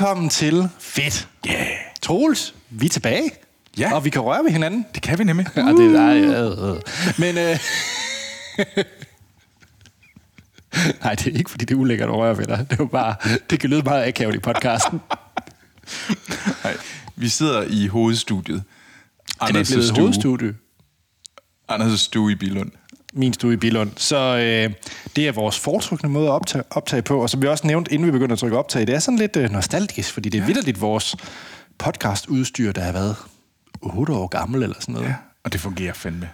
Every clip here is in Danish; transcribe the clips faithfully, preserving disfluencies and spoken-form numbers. Velkommen til Fedt. Yeah. Troels, vi er tilbage. Ja. Og vi kan røre ved hinanden. Det kan vi nemlig. Uh. Ja, det er ja, ja. Men... Øh, nej, det er ikke, fordi det er ulækkert at røre ved dig. Det er bare... Det kan lyde meget akavet i podcasten. Nej, vi sidder i hovedstudiet. Anders er det blevet hovedstudie? Anders' stue i Billund. Min stue i Billund. Så øh, det er vores foretrukne måde at optage, optage på. Og som vi også nævnte, inden vi begyndte at trykke optage, det er sådan lidt øh, nostalgisk, fordi det er ja. vitterligt vores podcastudstyr, der har været otte år gammel eller sådan noget. Ja, og det fungerer fandme.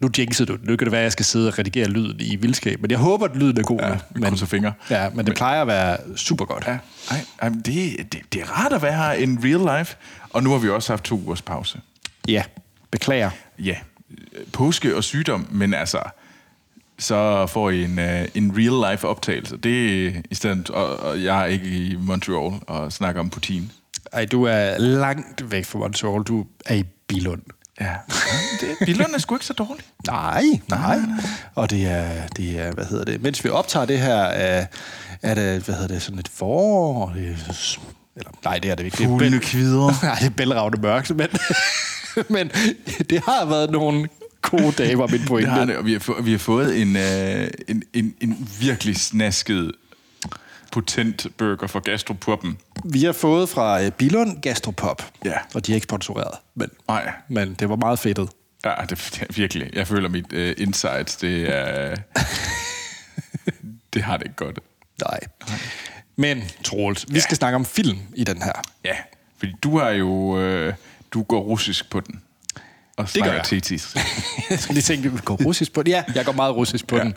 Nu jinxede du. Nu kan det være, at jeg skal sidde og redigere lyden i vildskab, men jeg håber, at lyden er god. Ja, vi krydser fingre. Ja, men, men det plejer at være super godt. Ja, ej, ej, det, det, det er rart at være her in real life. Og nu har vi også haft to ugers pause. Ja, beklager. Ja, påske og sygdom, men altså, så får I en, uh, en real life optagelse. Det er i stedet, og, og jeg er ikke i Montreal og snakker om Putin. Ej, du er langt væk fra Montreal. Du er i Billund. Ja, det, Billund er sgu ikke så dårligt. Nej, nej, nej. Og det er, det er, hvad hedder det, mens vi optager det her, er det, hvad hedder det, sådan et forår, det, eller nej, det er det ikke. Fuglene kvider. Nej, det er bælragende mørkt, men, men det har været nogle gode dage, var min pointe. Det har det, og vi har, få, vi har fået en, øh, en, en, en virkelig snasket, potent burger fra Gastropoppen. Vi har fået fra uh, Billund Gastropop, ja. Og de er ikke sponsoreret, men, men det var meget fedtet. Ja, det, det er virkelig. Jeg føler, mit uh, insights, det er... Uh, det har det ikke godt. Nej. Men, Troels, vi ja. skal snakke om film i den her. Ja, fordi du har jo... Uh, du går russisk på den. Og snakker Tetris. Jeg skulle lige tænke, du går russisk på den. Ja, jeg går meget russisk på ja. den.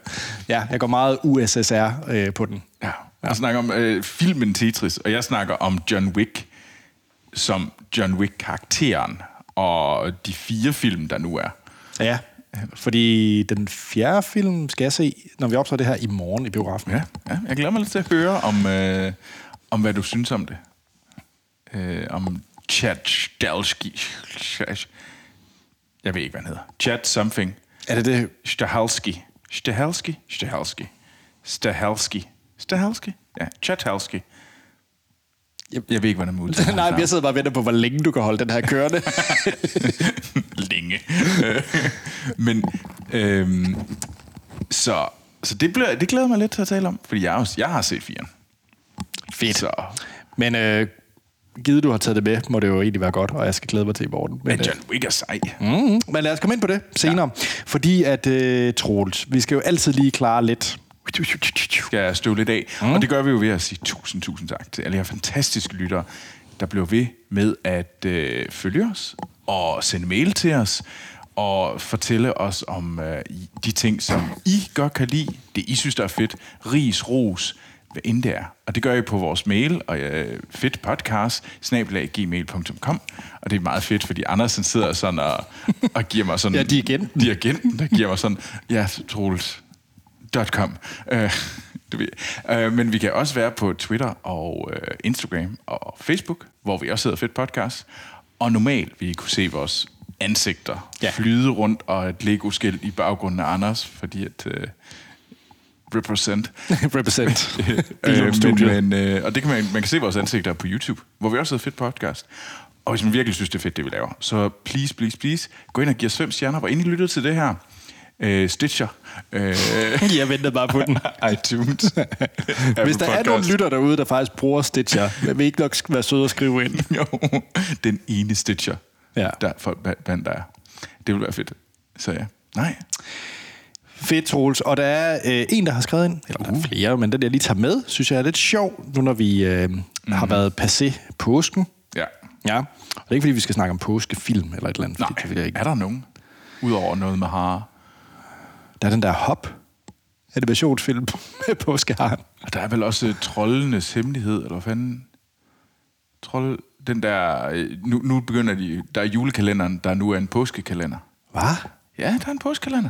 Ja, jeg går meget U S S R øh, på den. Ja. Jeg ja. snakker om øh, filmen Tetris, og jeg snakker om John Wick som John Wick-karakteren og de fire film, der nu er. Ja, fordi den fjerde film skal jeg se, når vi optager det her i morgen i biografen. Ja, ja. Jeg glæder mig lidt til at høre om, øh, om hvad du synes om det. Øh, om Chad Stahelski. Jeg ved ikke, hvad han hedder. Chad something. Er det det? Stahelski. Stahelski? Stahelski. Stahelski. Stahelski? Ja, Chathalski. Jeg, jeg ved ikke, hvordan man udtaler. Nej, jeg sidder bare og venter på, hvor længe du kan holde den her kørende. Længe. Men, øhm, så, så det, bliver, det glæder mig lidt til at tale om, fordi jeg, jeg har set firen. Fedt. Så. Men øh, givet du har taget det med, må det jo egentlig være godt, og jeg skal glæde mig til i morgen. Men, men John Wick er sej. Mm-hmm. Men lad os komme ind på det senere. Ja. Fordi at, øh, Troels, vi skal jo altid lige klare lidt... Skal jeg støve lidt af. Mm. Og det gør vi jo ved at sige tusind, tusind tak til alle jer fantastiske lyttere, der bliver ved med at øh, følge os og sende mail til os og fortælle os om øh, de ting, som I godt kan lide, det I synes, der er fedt, ris, ros, hvad end det er. Og det gør I på vores mail, og øh, fedtpodcast snabel-a gmail punktum com. Og det er meget fedt, fordi Andersen sidder sådan og, og giver mig sådan... ja, dirigenten. Dirigenten, der giver mig sådan... Ja, Troels... .com. Øh, øh, men vi kan også være på Twitter og øh, Instagram og Facebook, hvor vi også hedder Fedt Podcast. Og normalt vil I kunne se vores ansigter ja. flyde rundt og et Lego-skilt i baggrunden af Anders, fordi at... Øh, represent. Represent. øh, men, øh, og det kan man, man kan se vores ansigter på YouTube, hvor vi også hedder Fedt Podcast. Og hvis man virkelig synes, det er fedt, det vi laver, så please, please, please, gå ind og giv os fem stjerner, hvor inden I lytter til det her. Øh, Stitcher. Øh, jeg venter bare på den. iTunes. Hvis der er nogle lytter derude, der faktisk bruger Stitcher, vil I ikke nok være søde at skrive ind? Jo, den ene Stitcher, ja. der, for, band, der er. Det vil være fedt. Så ja, nej. Fedt, Troels. Og der er øh, en, der har skrevet ind, eller uh. der er flere, men den jeg lige tager med, synes jeg er lidt sjov, nu når vi øh, mm. har været passé påsken. Ja. Ja. Og det er ikke, fordi vi skal snakke om påskefilm eller et eller andet. Nej, fordi, det er, ikke... er der nogen? Udover noget med harer. Der er den der Hop, animationsfilm med påskeharen. Og der er vel også uh, Troldenes Hemmelighed, eller hvad fanden? Trold... Den der... Nu, nu begynder de... Der er julekalenderen, der nu er en påskekalender. Hvad? Ja, der er en påskekalender.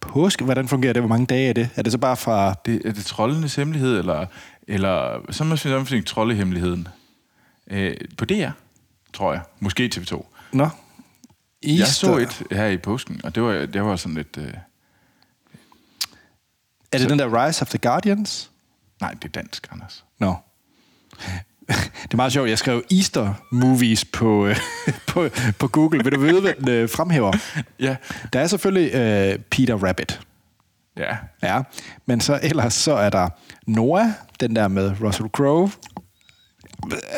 Påske? Hvordan fungerer det? Hvor mange dage er det? Er det så bare fra... Det, er det Troldenes Hemmelighed, eller... Eller... Så må man sige, at det er Troldehemmeligheden. Øh, på D R, tror jeg. Måske T V to. Nå. Easter. Jeg så et her i påsken, og det var, det var sådan lidt... Øh... Er det så. Den der Rise of the Guardians? Nej, det er dansk, Anders. Nå. No. Det er meget sjovt. Jeg skrev Easter movies på, øh, på, på Google. Vil du vide, hvad den øh, fremhæver? Ja. Der er selvfølgelig øh, Peter Rabbit. Ja. Ja. Men så ellers så er der Noah, den der med Russell Crowe.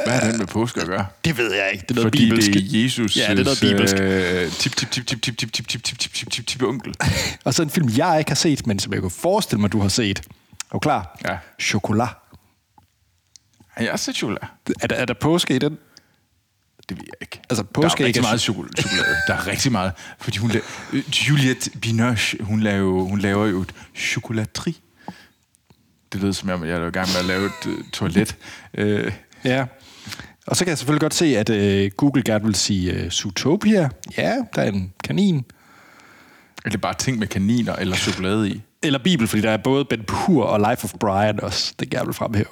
Hvad er den med påske at gøre? Det ved jeg ikke. Det er noget bibelsk. Fordi det er Jesus' ja, det er noget bibelsk. Øh, tip, tip, tip, tip, tip, tip, tip, tip, tip, tip, tip, tip, onkel. Og så en film, jeg ikke har set, men som jeg kunne forestille mig, du har set. Er du klar? Ja. Chokolad. Har jeg også set chokolad? Er der, er der påske i den? Det ved jeg ikke. Altså, påske der er rigtig meget chokolade. chokolade. Der er rigtig meget. Fordi hun laver, Juliette Binoche, hun laver, hun laver jo et chokolaterie. Det lyder som om, jeg er i gang med at lave et uh, toilet. Uh, Ja, og så kan jeg selvfølgelig godt se, at øh, Google gerne vil sige øh, Zootopia. Ja, der er en kanin. Eller bare ting med kaniner eller chokolade i. Eller Bibel, fordi der er både Ben Hur og Life of Brian også. Det gerne vil fremhæve.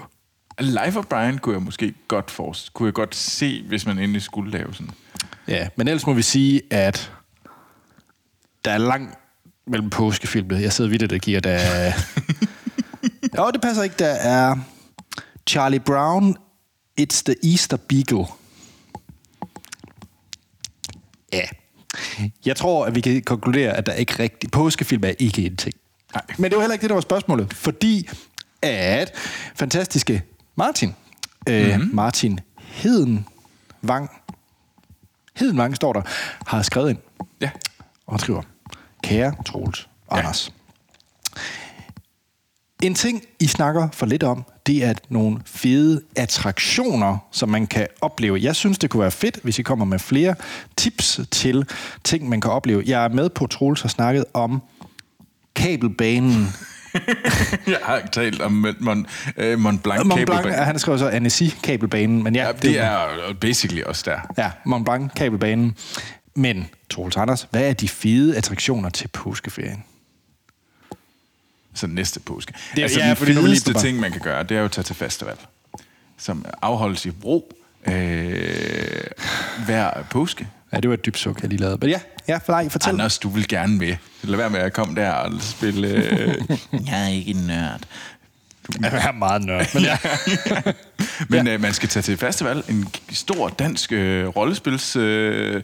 Life of Brian kunne jeg måske godt forst. Kunne jeg godt se, hvis man endelig skulle lave sådan. Ja, men ellers må vi sige, at der er langt mellem påskefilmene. Jeg sidder vidt, at det giver, der er... Nå, det passer ikke. Der er Charlie Brown... It's the Easter Beagle. Ja. Jeg tror, at vi kan konkludere, at der ikke rigtig... Påskefilm er ikke en ting. Nej. Men det var heller ikke det, der var spørgsmålet. Fordi at fantastiske Martin... Mm-hmm. Øh, Martin Hedenvang... Hedenvang, står der, har skrevet ind. Ja. Og skriver... Kære Troels og Anders. Ja. En ting, I snakker for lidt om... det er nogle fede attraktioner, som man kan opleve. Jeg synes, det kunne være fedt, hvis I kommer med flere tips til ting, man kan opleve. Jeg er med på, Troels har snakket om kabelbanen. Jeg har ikke talt om Mont, øh, Mont Blanc-kabelbanen. Mont han skrev så Annecy-kabelbanen. Men ja, ja, det, det er basically også der. Ja, Mont Blanc-kabelbanen. Men, Troels Anders, hvad er de fede attraktioner til påskeferien? Så næste påske. Det er, altså, ja, den fedeste ting, man kan gøre, det er jo at tage til festival, som afholdes i Bro øh, hver påske. Ja, det var et dybt suk, jeg lige lavede. Men ja, ja for dig, fortæl. Anders, du vil gerne med. Lad være med at komme der og spille... Øh... Jeg er ikke en nørd. Du... Jeg er meget nørd. Men, ja. men ja. Øh, man skal tage til festival. En stor dansk øh, rollespils... Øh,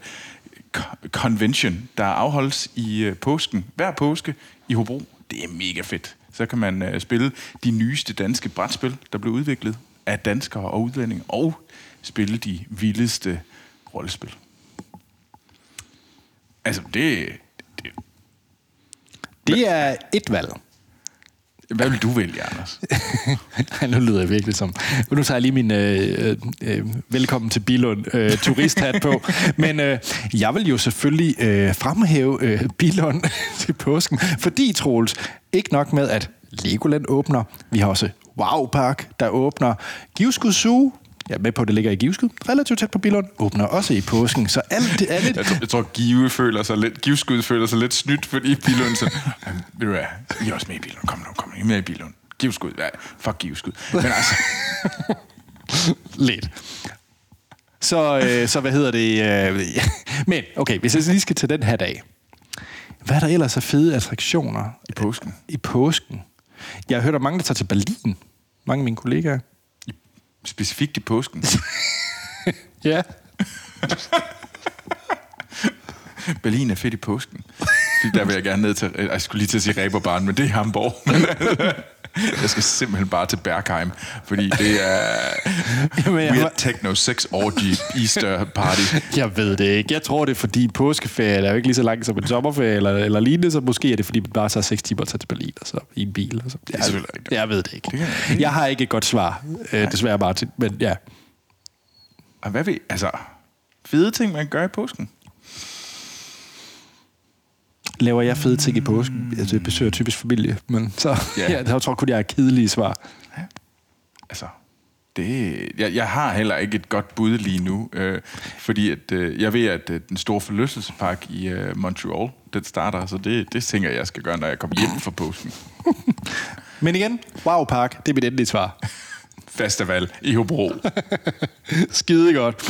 convention, der afholdes i øh, påsken. Hver påske i Hobro. Det er mega fedt. Så kan man øh, spille de nyeste danske brætspil, der blev udviklet af danskere og udlændinge, og spille de vildeste rollespil. Altså, det... Det, det er et valg. Hvad vil du vælge, Anders? Nu lyder jeg virkelig som... Nu tager jeg lige min øh, øh, velkommen til Billund øh, turisthat på. Men øh, jeg vil jo selvfølgelig øh, fremhæve øh, Billund til påsken. Fordi, Troels, ikke nok med, at Legoland åbner. Vi har også Wow Park, der åbner. Givskud Zoo, jeg er med på, at det ligger i Givskud, relativt tæt på Billund, åbner også i påsken. Så alt det er lidt... Jeg tror, jeg tror Give føler sig lidt, Givskud føler sig lidt snydt, fordi Billund så... Ved du hvad? I er også med i Billund. Kom nu, kom nu. I er med i Billund. Givskud. Ja, fuck Givskud. Men altså... lidt. Så, øh, så hvad hedder det? Øh... Men, okay, hvis jeg lige skal til den her dag. Hvad er der ellers af fede attraktioner? I påsken. I påsken. Jeg har hørt om mange, der tager til Berlin. Mange af mine kollegaer. Specifikt i påsken. Ja. Berlin er fedt i påsken. Der vil jeg gerne ned til... Jeg skulle lige til at sige Reberbaren, men det er Hamburg. Jeg skal simpelthen bare til Bergheim, fordi det er... Jamen, jeg... Weird Techno sex orgy Easter Party. Jeg ved det ikke. Jeg tror, det er fordi påskeferie er jo ikke lige så langt som en sommerferie, eller, eller lignende, så måske er det fordi, man bare tager seks timer og tager til Berlin, og så i en bil. Og så. Jeg, det er ikke jeg ved det ikke. Det jeg, jeg har ikke et godt svar, øh, desværre Martin, men ja. Og hvad ved... Altså, fede ting, man gør i påsken. Laver jeg fede ting i påsken? Altså, jeg besøger typisk familie, men så... Yeah. Ja, jeg tror kun, jeg har kedelige svar. Ja. Altså, det... Jeg, jeg har heller ikke et godt bud lige nu, øh, fordi at, øh, jeg ved, at øh, den store forlystelsespark i øh, Montreal, den starter, så det, det tænker jeg, jeg skal gøre, når jeg kommer hjem fra påsken. Men igen, Wow Park, det er mit endelige svar. Festival i Hobro. Skide godt.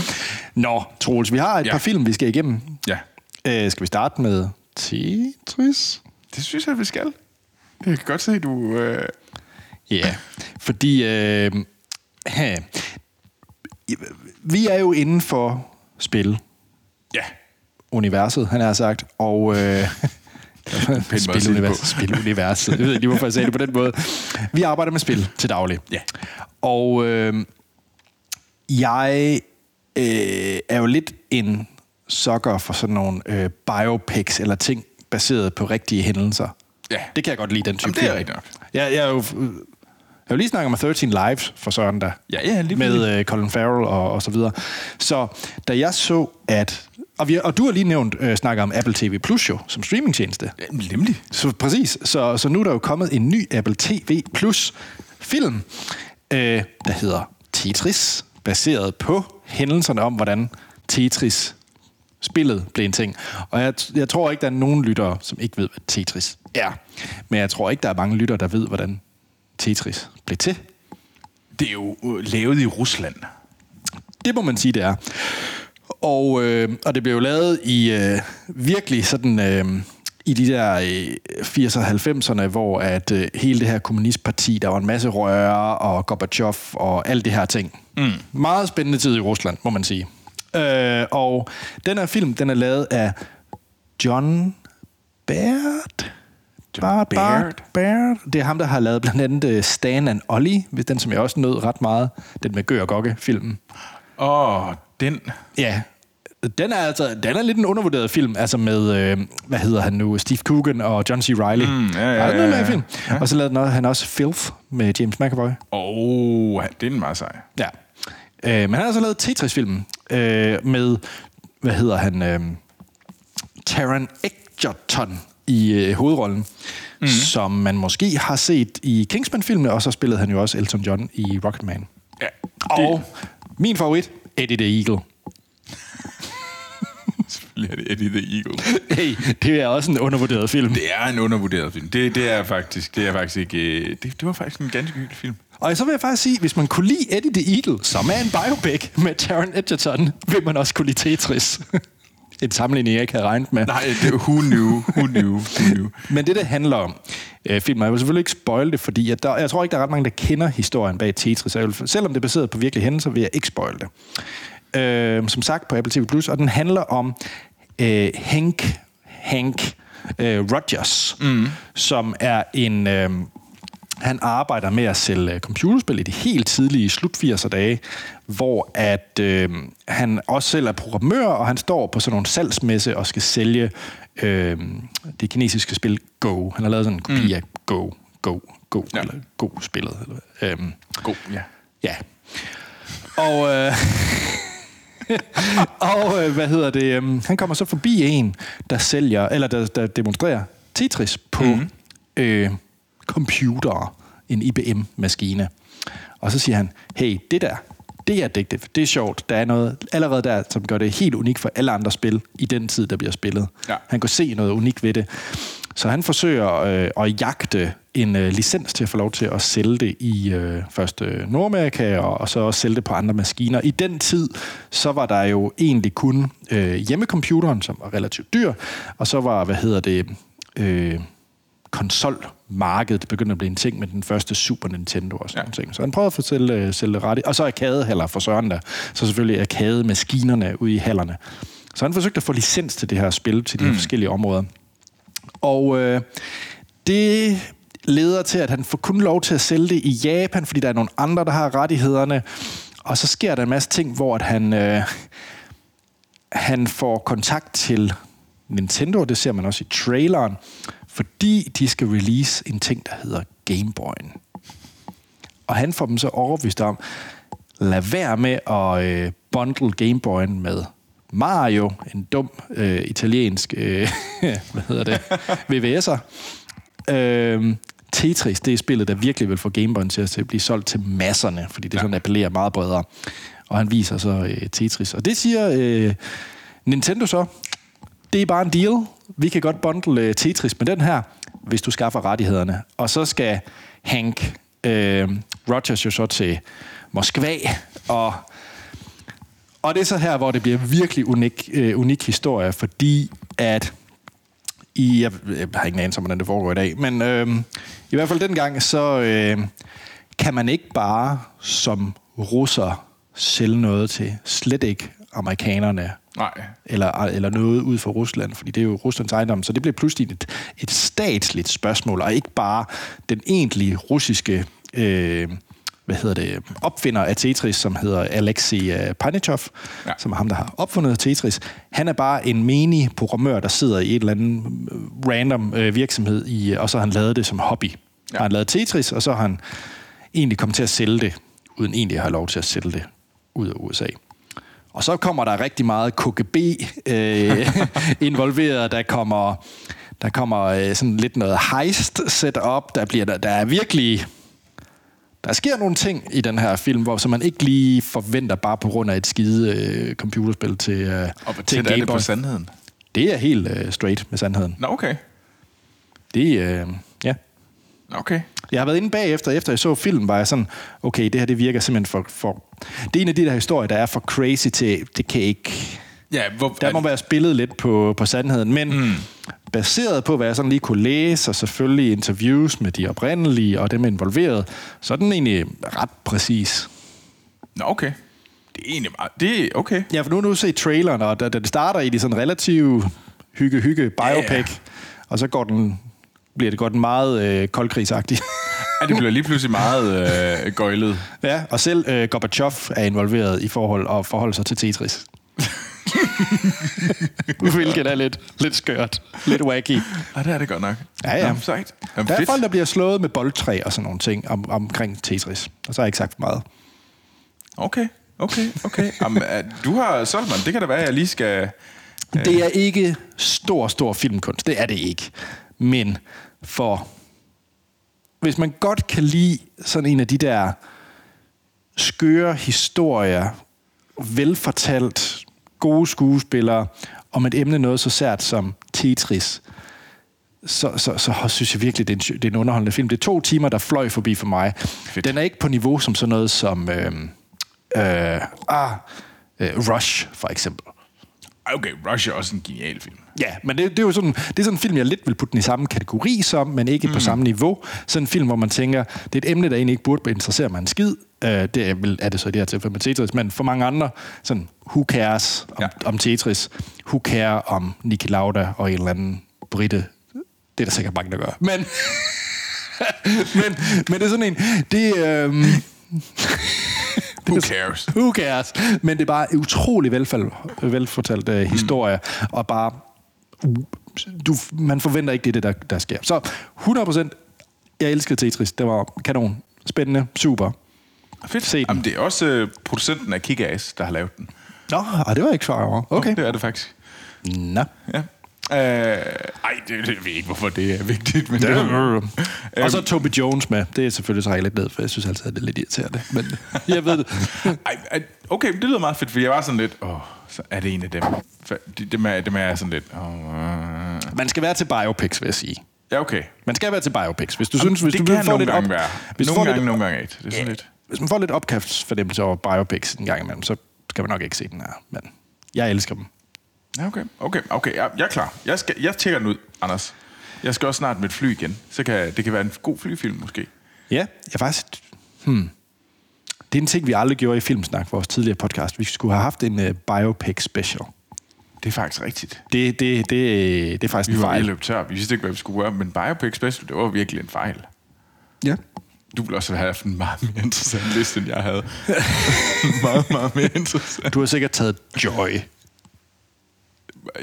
Nå, Troels, vi har et ja. par film, vi skal igennem. Ja. Øh, skal vi starte med... Tetris? Det synes jeg, vi skal. Jeg kan godt se, du... Ja, øh... yeah, fordi... Øh, vi er jo inden for spil. Ja. Universet, han har sagt. Og... Øh, Spiluniverset. Spiluniverset. Jeg ved ikke, hvorfor jeg sagde det på den måde. Vi arbejder med spil til daglig. Ja. Og øh, jeg øh, er jo lidt en sucker for sådan nogle øh, biopics eller ting baseret på rigtige hændelser. Ja. Det kan jeg godt lide, den type. Jamen, det er rigtigt nok. Jeg, jeg er jo... Jeg har jo lige snakket om thirteen Lives for Søren der. Ja, ja, lige med uh, Colin Farrell og, og så videre. Så da jeg så, at... Og, vi, og du har lige nævnt uh, snakker om Apple T V Plus jo, som streamingtjeneste. Ja, nemlig. Så præcis. Så, så nu er der jo kommet en ny Apple T V Plus film, uh, der hedder Tetris, baseret på hændelserne om, hvordan Tetris-spillet blev en ting. Og jeg, jeg tror ikke, der er nogen lyttere, som ikke ved, hvad Tetris er. Men jeg tror ikke, der er mange lyttere, der ved, hvordan Tetris blev til. Det er jo lavet i Rusland. Det må man sige, det er. Og, øh, og det blev jo lavet i øh, virkelig sådan øh, i de der firserne og halvfemserne, hvor at øh, hele det her kommunistparti, der var en masse røre og Gorbachev og alt det her ting. Mm. Meget spændende tid i Rusland, må man sige. Øh, og den her film, den er lavet af John Baird. Bart, Bart, Bart. Det er ham, der har lavet blandt andet Stan and Ollie, den som jeg også nød ret meget. Den med Gør og Gokke-filmen. Åh, oh, den. Ja, den er altså den er lidt en undervurderet film, altså med, øh, hvad hedder han nu, Steve Coogan og John C. Reilly. Mm, ja, ja, ja, ja, ja. Film. Ja. Og så lavede noget, han også Filth med James McAvoy. Åh, oh, det er en meget sej. Ja, øh, men han har også lavet Tetris-filmen øh, med, hvad hedder han, øh, Taron Egerton i øh, hovedrollen, mm. som man måske har set i Kingsman-filmene, og så spillede han jo også Elton John i Rocketman. Ja, og min favorit, Eddie the Eagle. Selvfølgelig er det Eddie the Eagle. Hey, det er også en undervurderet film. Det er en undervurderet film. Det, det er faktisk, det er faktisk ikke... Det, det var faktisk en ganske hyggelig film. Og så vil jeg faktisk sige, hvis man kunne lide Eddie the Eagle, som er en biopic med Taron Egerton, vil man også kunne lide Tetris. En sammenligning, jeg ikke havde regnet med. Nej, det er who knew, who knew, who knew. Men det, det handler om øh, filmen, jeg vil selvfølgelig ikke spoil det, fordi at der, jeg tror ikke, der er ret mange, der kender historien bag Tetris. Vil, selvom det er baseret på virkelige hændelser, vil jeg ikke spoil det. Øh, som sagt på Apple T V Plus, og den handler om øh, Hank, Hank øh, Rogers, mm. som er en... Øh, han arbejder med at sælge computerspil i de helt tidlige slut firserne dage, hvor at, øh, han også selv er programmør, og han står på sådan nogle salgsmesse og skal sælge øh, det kinesiske spil Go. Han har lavet sådan en kopi mm. af Go, Go, Go, ja. Eller Go-spillet. Eller, øh, Go, ja. Ja. Og, øh, og øh, hvad hedder det? Øh, han kommer så forbi en, der sælger, eller der, der demonstrerer Tetris på... Mm. Øh, computer, en I B M-maskine. Og så siger han, hey, det der, det er addictive, det er sjovt, der er noget allerede der, som gør det helt unikt for alle andre spil i den tid, der bliver spillet. Ja. Han kan se noget unikt ved det. Så han forsøger øh, at jagte en øh, licens til at få lov til at sælge det i øh, først øh, Nordamerika, og, og så også sælge det på andre maskiner. I den tid, så var der jo egentlig kun øh, hjemmecomputeren, som var relativt dyr, og så var, hvad hedder det... Øh, konsolmarkedet begyndte at blive en ting med den første Super Nintendo og sådan ja. Ting. Så han prøvede at få sælge, sælge ret i. Og så arkadehaller for Søren der. Så selvfølgelig arkademaskinerne ude i hallerne. Så han forsøgte at få licens til det her spil, til de mm. forskellige områder. Og øh, det leder til, at han får kun lov til at sælge det i Japan, fordi der er nogle andre, der har rettighederne. Og så sker der en masse ting, hvor at han, øh, han får kontakt til Nintendo, det ser man også i traileren, fordi de skal release en ting, der hedder Game Boy'en. Og han får dem så overbevist om, lad være med at øh, bundle Game Boy'en med Mario, en dum øh, italiensk, øh, hvad hedder det, V V S'er. Øh, Tetris, det er spillet, der virkelig vil få Game Boy'en til at blive solgt til masserne, fordi det ja. Sådan appellerer meget bredere. Og han viser så øh, Tetris. Og det siger øh, Nintendo så, det er bare en deal. Vi kan godt bundle Tetris med den her, hvis du skaffer rettighederne. Og så skal Hank øh, Rogers jo så til Moskva. Og, og det er så her, hvor det bliver virkelig unik, øh, unik historie, fordi at... I, jeg, jeg har ikke en anelse om, hvordan det foregår i dag, men øh, i hvert fald dengang, så øh, kan man ikke bare som russer sælge noget til. Slet ikke amerikanerne. Nej. Eller, eller noget ud for Rusland, fordi det er jo Ruslands ejendom. Så det blev pludselig et, et statsligt spørgsmål, og ikke bare den egentlige russiske øh, hvad hedder det, opfinder af Tetris, som hedder Alexei Pajnichov, ja. som er ham, der har opfundet Tetris. Han er bare en mini-programmør, der sidder i et eller andet random øh, virksomhed, i, og så har han lavet det som hobby. Ja. Han har lavet Tetris, og så har han egentlig kommet til at sælge det, uden egentlig at have lov til at sælge det ud af U S A. Og så kommer der rigtig meget K G B øh, involveret. Der kommer, der kommer sådan lidt noget heist setup. Der bliver der, der er virkelig der sker nogle ting i den her film, hvor så man ikke lige forventer bare på grund af et skide øh, computerspil til øh, og til Game Boy. Er det på sandheden? Det er helt øh, straight med sandheden. Nå, okay. Det øh, ja. Okay. Jeg har været inde bagefter, efter jeg så filmen, var jeg sådan, okay, det her det virker simpelthen for, for... Det er en af de der historier, der er for crazy til, det kan ikke... Ja, hvor, der må være spillet lidt på, på sandheden, men mm. baseret på, hvad jeg sådan lige kunne læse, og selvfølgelig interviews med de oprindelige og dem involverede, så er den egentlig ret præcis. Nå, okay. Det er egentlig meget... Det er okay. Ja, for nu har du set traileren, og da, da det starter i det sådan relativt hygge-hygge biopic, yeah. og så går den... bliver det godt meget øh, koldkrigsagtigt. Ja, det bliver lige pludselig meget øh, gøjlet. Ja, og selv øh, Gorbachev er involveret i forhold og forhold sig til Tetris. Hvilket er lidt, lidt skørt. Lidt wacky. Ja, det er det godt nok. Ja, ja. Nå, sejt. Jamen, der er folk, der bliver slået med boldtræ og sådan nogle ting om, omkring Tetris. Og så har jeg ikke sagt for meget. Okay, okay, okay. Jamen, du har solgt mig. Det kan da være, jeg lige skal... Øh... Det er ikke stor, stor filmkunst. Det er det ikke. Men for hvis man godt kan lide sådan en af de der skøre historier, velfortalt, gode skuespillere, og med et emne noget så sært som Tetris, så, så, så synes jeg virkelig, det er, en, det er en underholdende film. Det er to timer, der fløj forbi for mig. Fedt. Den er ikke på niveau som sådan noget som øh, øh, ah, Rush, for eksempel. Okay, Rush er også en genial film. Ja, men det, det er jo sådan, det er sådan en film, jeg lidt vil putte den i samme kategori som, men ikke mm. på samme niveau. Sådan en film, hvor man tænker, det er et emne, der egentlig ikke burde interessere mig en skid. Uh, det er, vel, er det så i det her tilfælde med Tetris, men for mange andre, sådan, who cares om, ja. om Tetris? Who cares om Niki Lauda og en eller anden britte? Det er der sikkert mange, der gør. Men, men, men det er sådan en... Det, um Who cares? Who cares? Men det er bare utrolig velfald, velfortalt uh, historie, mm. og bare... Du, man forventer ikke, det er det, der, der sker. Så hundrede procent, jeg elskede Tetris. Det var kanon. Spændende. Super. Fedt. Jamen, det er også uh, producenten af Kick-Ass, der har lavet den. Nå, det var jeg ikke klar over. Okay. Nå, det er det faktisk. Nå. Ja. Øh, ej, det, det ved ikke, hvorfor det er vigtigt, men det er... Øh, og så Toby Jones med. Det er selvfølgelig så lidt ned, for jeg synes altid, at det er lidt irriterende. Men jeg ved det. Ej, okay, det lyder meget fedt, for jeg var sådan lidt... Åh, så er det en af dem. Dem er, dem er sådan lidt... Åh. Man skal være til biopics, vil jeg sige. Ja, okay. Man skal være til biopics. Hvis du Jamen, synes, hvis det du kan nogle gange op, være. Hvis nogle gange, nogle gange et. Det er sådan lidt. Hvis man får lidt opkastfornemmelse over biopics en gang imellem, så skal man nok ikke se den her. Men jeg elsker dem. Ja, okay. Okay, okay. Jeg, jeg er klar. Jeg, skal, jeg tjekker den ud, Anders. Jeg skal også snart med et fly igen. Så kan, det kan være en god flyfilm, måske. Ja, jeg faktisk... Hmm. Det er en ting, vi aldrig gjorde i Filmsnak, vores tidligere podcast. Vi skulle have haft en uh, biopic special. Det er faktisk rigtigt. Det, det, det, det er faktisk vi en fejl. Vi var løbet tør. Vi vidste ikke, hvad vi skulle gøre, men biopic special, det var virkelig en fejl. Ja. Du ville også have haft en meget mere interessant liste, end jeg havde. meget, meget mere interessant. Du har sikkert taget Joy.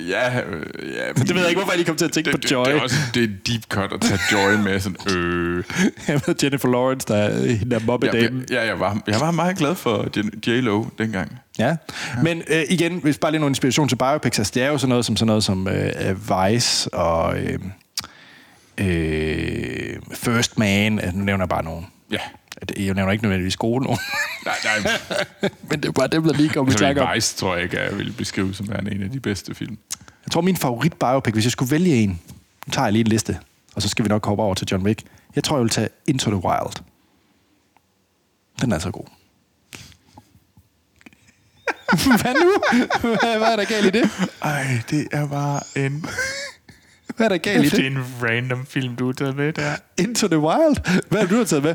Ja, øh, ja men det ved jeg ikke, hvorfor jeg lige kom til at tænke det, på Joy. Det, det er også det er deep cut at tage Joy med sådan, øh. Jeg ved, Jennifer Lawrence, der er hende der mobbedame. Ja, ja jeg, var, jeg var meget glad for J-Lo dengang. Ja, ja. Men øh, igen, hvis bare lige nogle inspiration til biopics, det er jo sådan noget som, sådan noget som øh, Vice og øh, øh, First Man, nu nævner jeg bare nogen. Ja. Jeg nævner ikke nødvendigvis gode nogen. Nej, nej. Men det er bare dem, der lige kommer i tanke om. Vice, tror jeg ikke, jeg vil beskrive som værende en af de bedste film. Jeg tror, min favorit biopic, hvis jeg skulle vælge en, nu tager jeg lige en liste, og så skal vi nok hoppe over til John Wick. Jeg tror, jeg vil tage Into the Wild. Den er så god. Hvad nu? Hvad er der galt i det? Ej, det er bare en... Hvad er der galt i det? Det er en random film, du har taget med der. Into the Wild? Hvad har du taget med?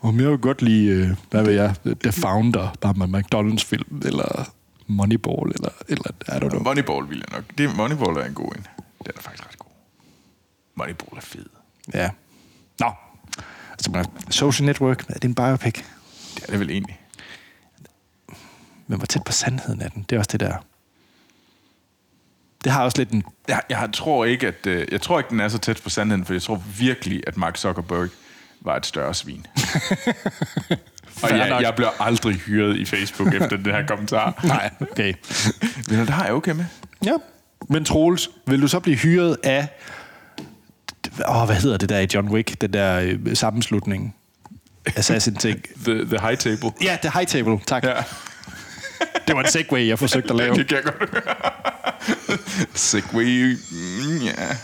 Om jeg vil godt lide, hvad ved jeg, The Founder, bare med McDonald's-film, eller Moneyball, eller, eller I don't know. Moneyball vil jeg nok. Det, Moneyball er en god en. Den er faktisk ret god. Moneyball er fed. Ja. Nå. Altså, Social Network, er det en biopic? Det er det vel egentlig. Men hvor tæt på sandheden er den? Det er også det der... Det har også lidt en... Jeg, jeg tror ikke, at øh, jeg tror ikke, den er så tæt på sandheden, for jeg tror virkelig, at Mark Zuckerberg var et større svin. Og jeg, jeg blev aldrig hyret i Facebook efter den her kommentar. Nej, okay. Men det har jeg okay med. Ja. Men Troels, vil du så blive hyret af... Åh, oh, hvad hedder det der i John Wick? Den der øh, sammenslutning? Assassin ting. The, the High Table. Ja, yeah, The High Table. Tak. Ja. Det var en segway, jeg forsøgte at lave. Det kan jeg godt. Segway. Mm, yeah.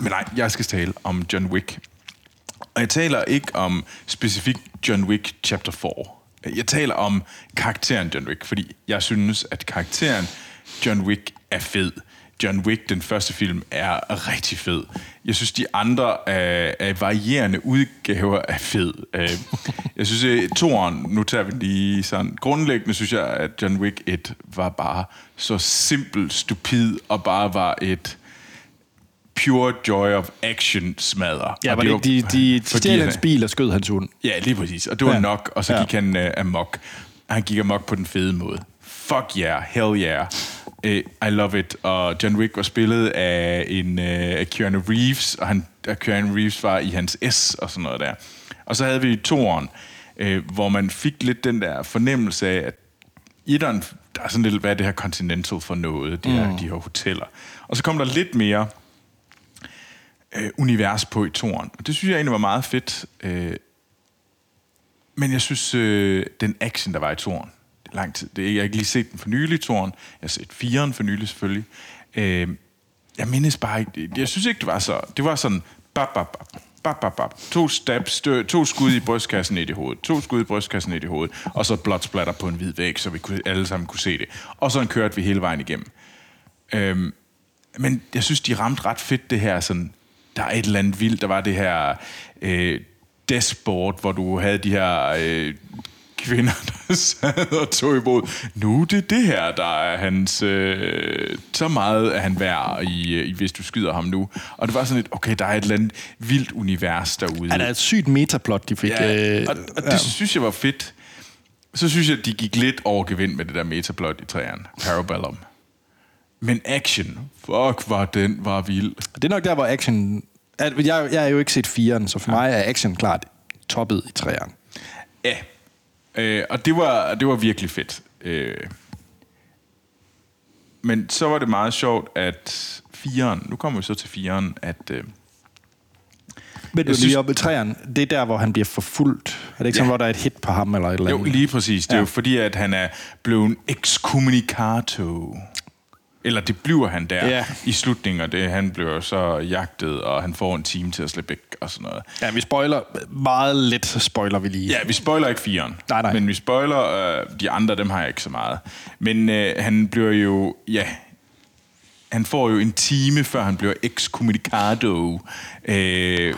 Men nej, jeg skal tale om John Wick. Og jeg taler ikke om specifikt John Wick Chapter fire. Jeg taler om karakteren John Wick, fordi jeg synes, at karakteren John Wick er fed. John Wick, den første film, er rigtig fed. Jeg synes, de andre øh, varierende udgaver er fed. Jeg synes, at toeren, nu tager vi lige sådan... Grundlæggende synes jeg, at John Wick et var bare så simpel, stupid, og bare var et pure joy of action smadder. Ja, var det var, de, de, de stjal hans bil og skød hans hund. Ja, lige præcis. Og det var ja. nok, og så ja. gik han øh, amok. Han gik amok på den fede måde. Fuck yeah, hell yeah. I love it. Og John Wick var spillet af en uh, Keanu Reeves, og han, Keanu Reeves var i hans S og sådan noget der. Og så havde vi toeren, uh, hvor man fik lidt den der fornemmelse af, at etteren, der er sådan lidt, hvad er det her Continental for noget, de, mm. her, de her hoteller. Og så kom der lidt mere uh, univers på i toeren. Det synes jeg egentlig var meget fedt. Uh, men jeg synes, uh, den action, der var i toeren, lang tid. Det er, jeg har ikke lige set den for nylig, toren. Jeg har set fireren for nylig, selvfølgelig. Øh, jeg mindes bare ikke... Jeg synes ikke, det var så... Det var sådan... Bap, bap, bap, bap, bap. To stabs, stø, to skud i brystkassen, et i hovedet. To skud i brystkassen, et i hovedet. Og så blodsplatter på en hvid væg, så vi kunne, alle sammen kunne se det. Og sådan kørte vi hele vejen igennem. Øh, men jeg synes, de ramte ret fedt det her sådan... Der er et eller andet vildt. Der var det her... Øh, dashboard, hvor du havde de her... Øh, kvinder, der sad og tog imod. Nu er det det her, der er hans... Øh, så meget er han værd, i, i, hvis du skyder ham nu. Og det var sådan et, okay, der er et eller andet vildt univers derude. Ja, der er et sygt metaplot, de fik. Ja, og, og det ja. synes jeg var fedt. Så synes jeg, at de gik lidt overgevind med det der metaplot i træerne. Parabellum. Men action. Fuck, var den var vild. Det er nok der, hvor action... Jeg, jeg har jo ikke set fireren, så for ja. mig er action klart toppet i træerne. Ja, Øh, og det var, det var virkelig fedt. Øh. Men så var det meget sjovt, at fireren... Nu kommer vi så til fireren, at... Øh, men du synes, lige oppe i træeren, det er der, hvor han bliver forfulgt. Er det ikke ja. sådan, hvor der er et hit på ham eller et eller andet? Jo, lige præcis. Det er ja. jo fordi, at han er blevet en excommunicato. Eller det bliver han der ja. i slutningen, og det, han bliver så jagtet, og han får en time til at slippe væk og sådan noget. Ja, vi spoiler meget lidt, spoiler vi lige. Ja, vi spoiler ikke firen, nej, nej. Men vi spoiler øh, de andre, dem har jeg ikke så meget. Men øh, han bliver jo, ja, han får jo en time, før han bliver excommunicado, øh,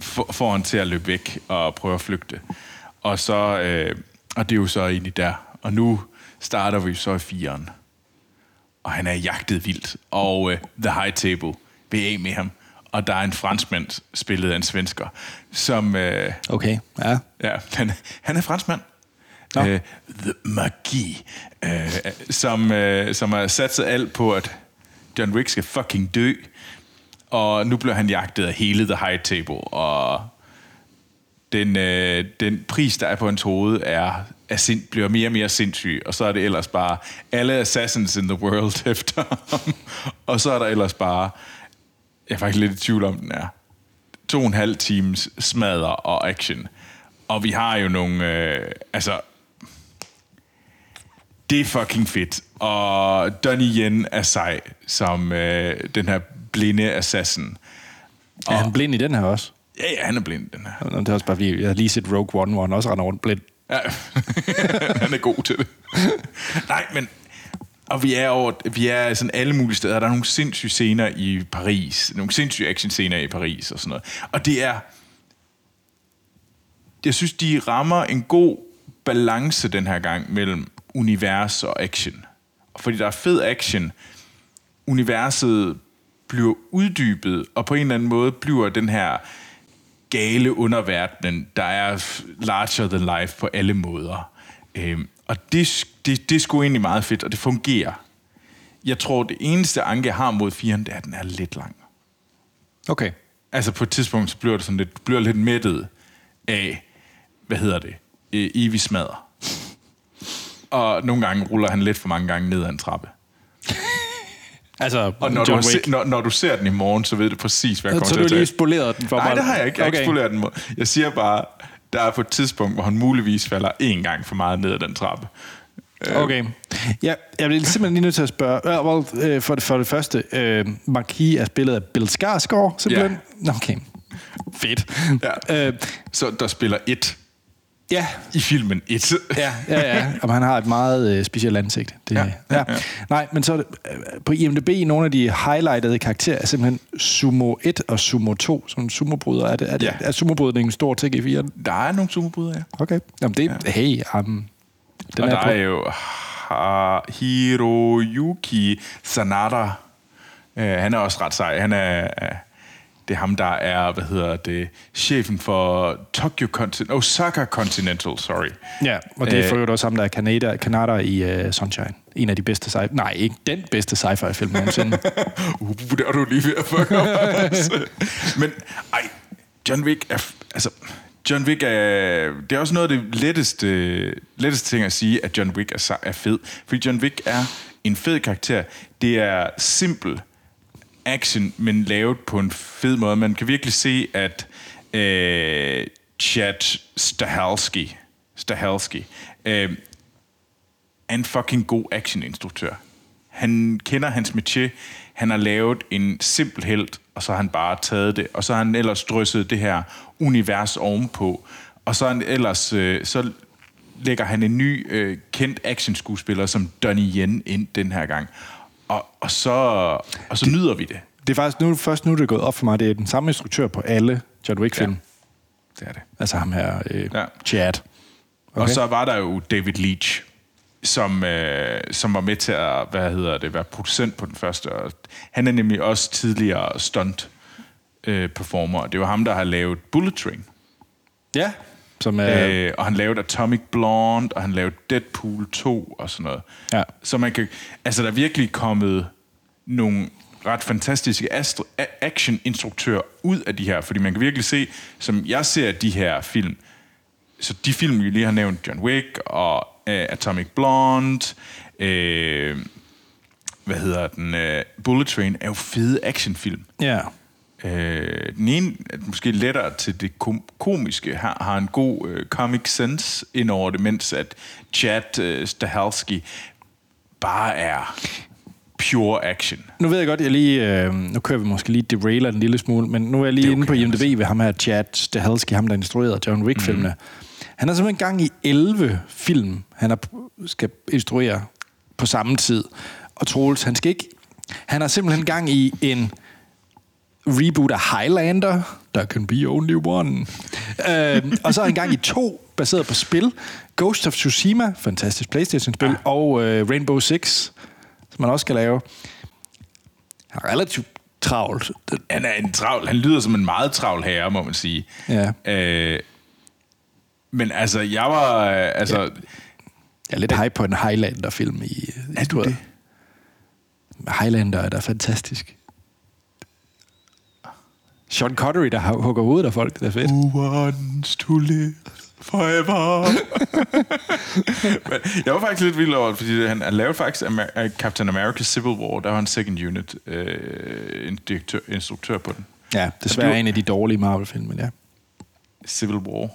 for, får han til at løbe væk og prøve at flygte. Og, så, øh, og det er jo så egentlig der. Og nu starter vi så i firen. Og han er jagtet vildt. Og uh, The High Table vil af med ham. Og der er en franskmand, spillet af en svensker, som... Uh, okay, ja. Ja, han, han er franskmand. No. Uh, the Magi. Uh, som, uh, som har sat sig alt på, at John Wick skal fucking dø. Og nu bliver han jagtet af hele The High Table. Og den, uh, den pris, der er på hans hoved, er... Er sind, bliver mere og mere sindssyg, og så er det ellers bare alle assassins in the world efter ham. Og så er der ellers bare, jeg er faktisk lidt i tvivl om, den er to og en halv times smadder og action. Og vi har jo nogle, øh, altså, det er fucking fedt. Og Donnie Yen er sej, som øh, den her blinde assassin. Og, er han blind i den her også? Ja, ja, han er blind i den her. Det er også bare, fordi jeg har lige set Rogue One, hvor han også render rundt blind. Ja, han er god til det. Nej, men Og vi er, over, vi er sådan alle mulige steder. Der er nogle sindssyge scener i Paris. Nogle sindssyge actionscener i Paris og sådan noget. Og det er... Jeg synes, de rammer en god balance den her gang mellem univers og action. Fordi der er fed action. Universet bliver uddybet, og på en eller anden måde bliver den her gale underverdenen, der er larger than life på alle måder. Øhm, og det, det, det er sgu egentlig meget fedt, og det fungerer. Jeg tror, det eneste anke, jeg har mod firen, det er, at den er lidt lang. Okay. Altså på et tidspunkt, så bliver det sådan lidt, bliver lidt mættet af, hvad hedder det, evig smadder. Og nogle gange ruller han lidt for mange gange ned ad en trappe. Altså, og når du, se, når, når du ser den i morgen, så ved du præcis, hvad jeg kommer til at tage. Så du lige spoleret den for mig? Nej, det har jeg ikke. Jeg har okay. ikke spoleret den. Jeg siger bare, der er på et tidspunkt, hvor han muligvis falder én gang for meget ned ad den trappe. Okay. Ja, jeg bliver simpelthen lige nødt til at spørge. For det, for det første, Marquis er spillet af Bill Skarsgård, simpelthen. Ja. Okay. Fedt. Ja. øh, så der spiller et. Ja. I filmen et. Ja, ja, ja. Og han har et meget øh, specielt ansigt. Det, ja, ja, ja. Nej, men så øh, på I M D B, nogle af de highlightede karakterer er simpelthen Sumo et og Sumo to, som sumobryder. Er, det, er, det, ja. er sumobrydning en stor ting i fireren? Der er nogle sumobryder, ja. Okay. Jamen det, ja. hey, um, den og er der på. Er jo uh, Hiroyuki Sanada. Uh, han er også ret sej. Han er... Uh, Det er ham, der er, hvad hedder det, chefen for Tokyo Continental, Osaka Continental, sorry. Ja, og det er for øvrigt også ham, der er Kanada, Kanada i uh, Sunshine. En af de bedste sci-fi... Nej, ikke den bedste sci-fi-film nogensinde. uh, det er du lige ved at fucke op, altså. Men, ej, John Wick er... Altså, John Wick er... Det er også noget af det letteste, letteste ting at sige, at John Wick er, er fed. Fordi John Wick er en fed karakter. Det er simpel action, men lavet på en fed måde. Man kan virkelig se, at øh, Chad Stahelski, Stahelski øh, er en fucking god actioninstruktør. Han kender hans métier. Han har lavet en simpel helt, og så har han bare taget det, og så har han ellers drysset det her univers ovenpå, og så han ellers øh, så lægger han en ny øh, kendt actionskuespiller som Donnie Yen ind den her gang. Og, og så, og så det, nyder vi det. Det er faktisk nu, først nu, det er gået op for mig. Det er den samme instruktør på alle John Wick-film. Ja, det er det. Altså ham her, øh, ja. Chad. Okay. Og så var der jo David Leitch, som, øh, som var med til at hvad hedder det, være producent på den første. Han er nemlig også tidligere stunt-performer. Øh, det var ham, der har lavet Bullet Train. Ja. Som, øh... Øh, og han lavede Atomic Blonde, og han lavede Deadpool to og sådan noget. Ja. Så man kan, altså der er virkelig kommet nogle ret fantastiske astro- action-instruktører ud af de her, fordi man kan virkelig se, som jeg ser de her film, så de film, vi lige har nævnt, John Wick og øh, Atomic Blonde, øh, hvad hedder den, øh, Bullet Train, er jo fede actionfilm. Ja. Øh, den ene er måske lettere til det kom- komiske, har, har en god øh, comic sense ind over det, mens at Chad øh, Stahelski bare er pure action. Nu ved jeg godt, jeg lige, øh, nu kører vi måske lige derailer en lille smule, men nu er jeg lige okay, inde på I M D B altså. Ved ham her, Chad Stahelski, ham der instruerede John Wick-filmene. Mm. Han er simpelthen gang i elleve film, han er, skal instruere på samme tid. Og Troels, han skal ikke, han er simpelthen gang i en reboot af Highlander, der can be only one. øhm, og så en gang i to, baseret på spil, Ghost of Tsushima, fantastisk PlayStation-spil, ja. og øh, Rainbow Six, som man også skal lave. Han er relativt travlt. Han er en travl, han lyder som en meget travl herre, må man sige. Ja. Øh, men altså, jeg var... Altså, ja. Jeg er lidt hype på en Highlander-film i... Er du det? Highlander er da fantastisk. Sean Connery, der hugger hovedet af folk, det er fedt. Who wants to live forever? Jeg var faktisk lidt vild over det, fordi han lavede faktisk Captain America Civil War, der var en second unit øh, en direktør, instruktør på den. Ja, desværre blev... en af de dårlige Marvel-film, men ja. Civil War?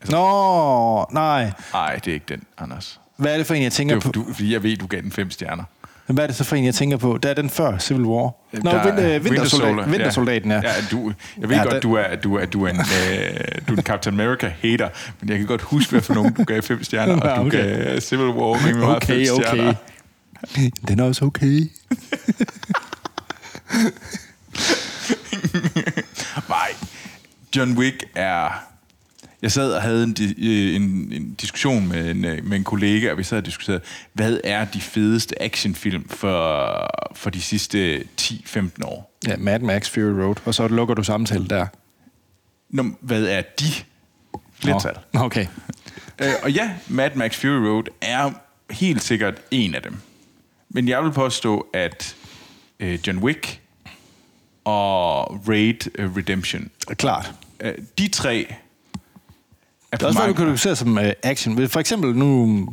Altså... Nå, nej. Nej, det er ikke den, Anders. Hvad er det for en, jeg tænker det var, på? Du, fordi jeg ved, du gav den fem stjerner. Men hvad er det så for en, jeg tænker på? Der er den før Civil War. Nå, vinter, vintersoldaten, vintersoldaten, ja. ja du, jeg ved ja, godt, at du er, du er, du er en, øh, du er en Captain America-hater, men jeg kan godt huske, hvad for nogen du gav fem stjerner, ja, okay. og du gav Civil War med mig okay, fem stjerner. Okay, okay. Den er også okay. Nej, John Wick er... Jeg sad og havde en, en, en diskussion med en, med en kollega, og vi sad og diskuterede, hvad er de fedeste actionfilm for, for de sidste ti femten år? Ja, Mad Max Fury Road, og så lukker du samtale der. Nå, hvad er de? Flertal. Oh, okay. Øh, og ja, Mad Max Fury Road er helt sikkert en af dem. Men jeg vil påstå, at øh, John Wick og Raid Redemption... Er klart. Øh, de tre... Det er også, hvad du kategoriserer som action. For eksempel, nu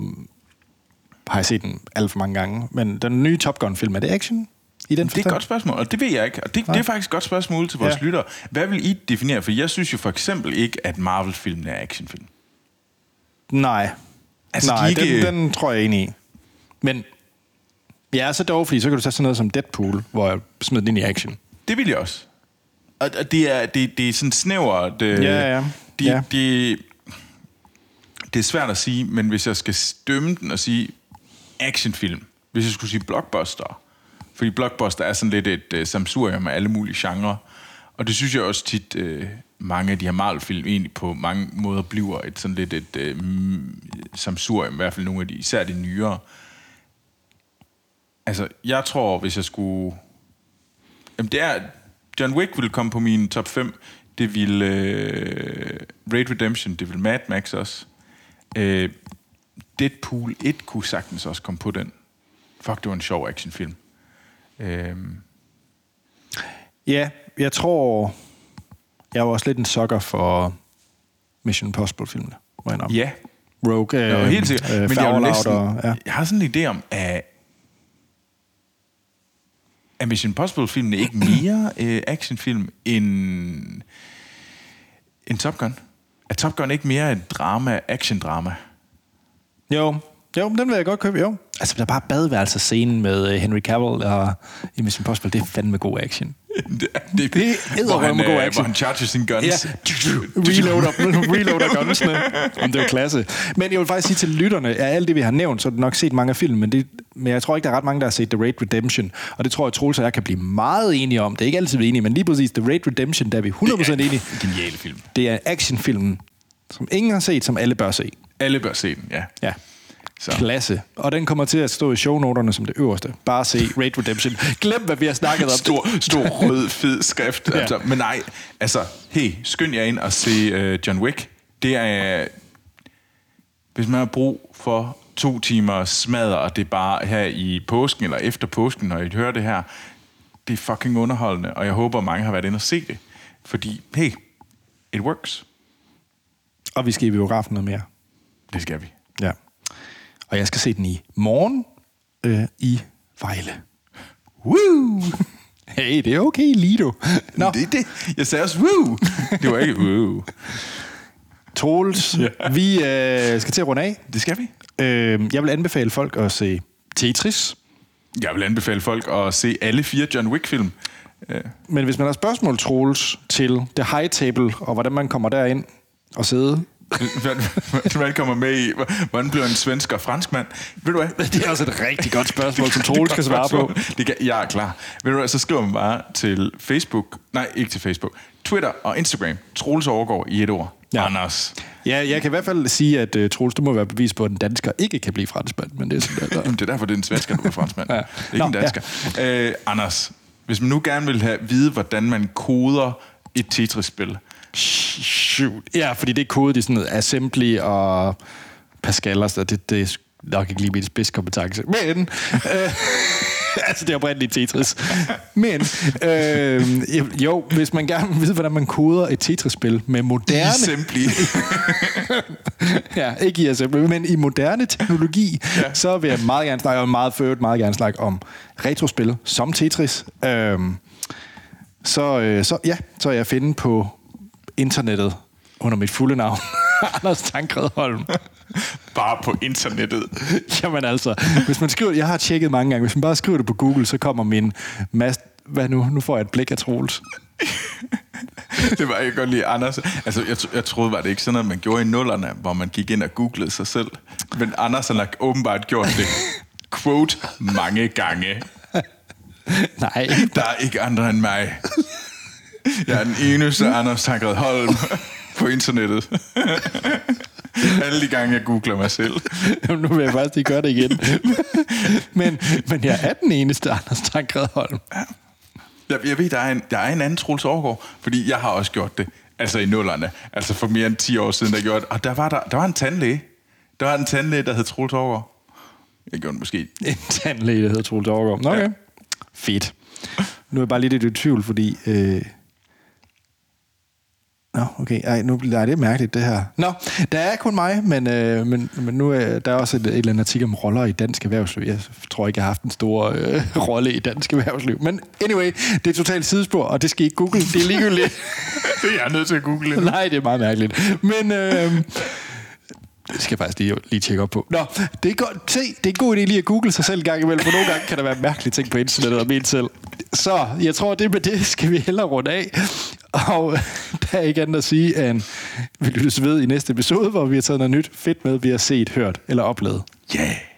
har jeg set den alt for mange gange, men den nye Top Gun-film, er det action i den forstand? Det er et godt spørgsmål, og det ved jeg ikke. Og det, det er faktisk et godt spørgsmål til vores ja. lyttere. Hvad vil I definere? For jeg synes jo for eksempel ikke, at Marvel-filmen er actionfilm. Nej. Altså, Nej, de ikke... den, den tror jeg egentlig i. Men ja, så dog, fordi så kan du tage sådan noget som Deadpool, hvor jeg smed den ind i action. Det vil jeg også. Og det er, det, det er sådan snævert. Det, ja, ja. Det, ja. Det, Det er svært at sige, men hvis jeg skal stømme den og sige actionfilm, hvis jeg skulle sige blockbuster, fordi blockbuster er sådan lidt et uh, samsurium af alle mulige genrer, og det synes jeg også tit, uh, mange af de her Marvel-film egentlig på mange måder bliver et sådan lidt et uh, samsurium, i hvert fald nogle af de, især de nyere. Altså, jeg tror, hvis jeg skulle... Jamen, det er... John Wick ville komme på min top fem, det ville uh, Raid Redemption, det ville Mad Max også. Uh, Deadpool et kunne sagtens også komme på den. Fuck, det var en sjov actionfilm. Uh... Ja, jeg tror... Jeg var også lidt en sucker for Mission Impossible-filmene. Ja. Rogue, uh, Nå, helt sikkert. Uh, Men jeg, var næsten, og, ja. jeg har sådan en idé om, at, at Mission Impossible-filmene ikke mere uh, actionfilm end, end Top Gun. Er Top Gun ikke mere et drama, action-drama? Jo, jo, den vil jeg godt købe, jo. Altså, der er bare badeværelsescenen med Henry Cavill og i Mission Impossible, det er fandme god action. Det er edderrømme god action. Hvor han charger sine guns. Ja. Reloader, reloader gunsene. Jamen, det er jo klasse. Men jeg vil faktisk sige til lytterne, af alt det, vi har nævnt, så har du nok set mange af film, men, det, men jeg tror ikke, der er ret mange, der har set The Raid Redemption. Og det tror jeg, Troels og jeg kan blive meget enige om. Det er ikke altid, vi er enige, men lige præcis The Raid Redemption, der er vi hundrede procent enige. Det er en genial film. Det er en actionfilm, som ingen har set, som alle bør se. Alle bør se den, ja. Ja. Så. Klasse. Og den kommer til at stå i shownoterne som det øverste. Bare se Raid Redemption. Glem, hvad vi har snakket om. Stor, stor rød, fed skrift. Ja. Altså, men nej, altså, hey, skynd jer ind og se uh, John Wick. Det er... Uh, hvis man har brug for to timer smadre, og det er bare her i påsken, eller efter påsken, når I hører det her, det er fucking underholdende, og jeg håber, mange har været inde og se det. Fordi, hey, it works. Og vi skal i biografen noget mere. Det skal vi. Ja. Og jeg skal se den i morgen øh, i Vejle. Woo! Hey, det er okay, Lido. Nå. Det, det. Jeg sagde også woo. Det var ikke woo. Troels, ja. vi øh, skal til at runde af. Det skal vi. Øh, jeg vil anbefale folk at se Tetris. Jeg vil anbefale folk at se alle fire John Wick-film. Øh. Men hvis man har spørgsmål, Troels, til The High Table, og hvordan man kommer derind og sidde... Hvad kommer med i? Hvordan bliver en svensk og fransk mand? Ved du hvad? Det er også et rigtig godt spørgsmål, som Troels skal svare på. Det kan, jeg er klar. Ved du hvad, så skriver man bare til Facebook. Nej, ikke til Facebook. Twitter og Instagram. Troels overgår i et ord. Ja. Anders. Ja, jeg kan i hvert fald sige, at uh, Troels, du må være bevis på, at en dansker ikke kan blive franskmand. Men det er sådan, der... Jamen, det er derfor, det er en svensker, der bliver franskmand. Ja. Ikke Nå, en dansker. Ja. Uh, Anders, hvis man nu gerne vil have vide, hvordan man koder et Tetris-spil... Shoot. Ja, fordi det er kodet i sådan noget assembly og Pascal og sådan det, det er nok ikke lige min spidskompetence. Men, øh, altså det er oprindeligt Tetris. Men, øh, jo, hvis man gerne vil vide, hvordan man koder et Tetris-spil med moderne... Assembly. Ja, ikke i assembly, men i moderne teknologi, ja. Så vil jeg meget gerne snakke om, meget ført, meget gerne snakke om retrospil som Tetris. Øh, så, så, ja, så er jeg at finde på... internettet under mit fulde navn. Anders Tankred Holm. Bare på internettet. Jamen altså, hvis man skriver, jeg har tjekket mange gange, hvis man bare skriver det på Google, så kommer min mas... Hvad nu? Nu får jeg et blik af Troels. Det var ikke godt lige Anders. Altså, jeg, t- jeg troede, var det ikke sådan noget, man gjorde i nullerne, hvor man gik ind og googlede sig selv. Men Anders har åbenbart gjort det quote mange gange. Nej. Der er ikke andre end mig. Jeg er den eneste Anders Tankred Holm på internettet. Alle de gange, jeg googler mig selv. Jamen, nu vil jeg faktisk ikke gøre det igen. Men, men jeg er den eneste Anders Tankred Holm. Jeg, jeg ved, der er en, der er en anden Troels Overgaard, fordi jeg har også gjort det. Altså i nullerne. Altså for mere end ti år siden, der gjorde det. Og der var, der, der var en tandlæge. Der var en tandlæge, der hed Troels Overgaard. Jeg gjorde det måske. En tandlæge, der hed Troels Overgaard. Okay. Ja. Fedt. Nu er jeg bare lidt i tvivl, fordi... Øh... Nå, okay. Ej, nu, nej, det er mærkeligt, det her. Nå, der er kun mig, men, øh, men, men nu er der også et, et eller andet artikel om roller i dansk erhvervsliv. Jeg tror ikke, jeg har haft en stor øh, rolle i dansk erhvervsliv. Men anyway, det er totalt sidespor, og det skal I ikke google. Det er ligegyldigt. Det er jeg nødt til at google. Nej, det er meget mærkeligt. Men... Øh, det skal jeg faktisk lige, lige tjekke op på. Nå, det er godt. Se, det er en god idé lige at google sig selv en gang imellem, for nogle gange kan der være mærkelige ting på internettet om en selv. Så jeg tror, det med det skal vi hellere runde af. Og der er ikke andet at sige, end vi lyttes ved i næste episode, hvor vi har taget noget nyt fedt med, vi har set, hørt eller oplevet. Ja! Yeah.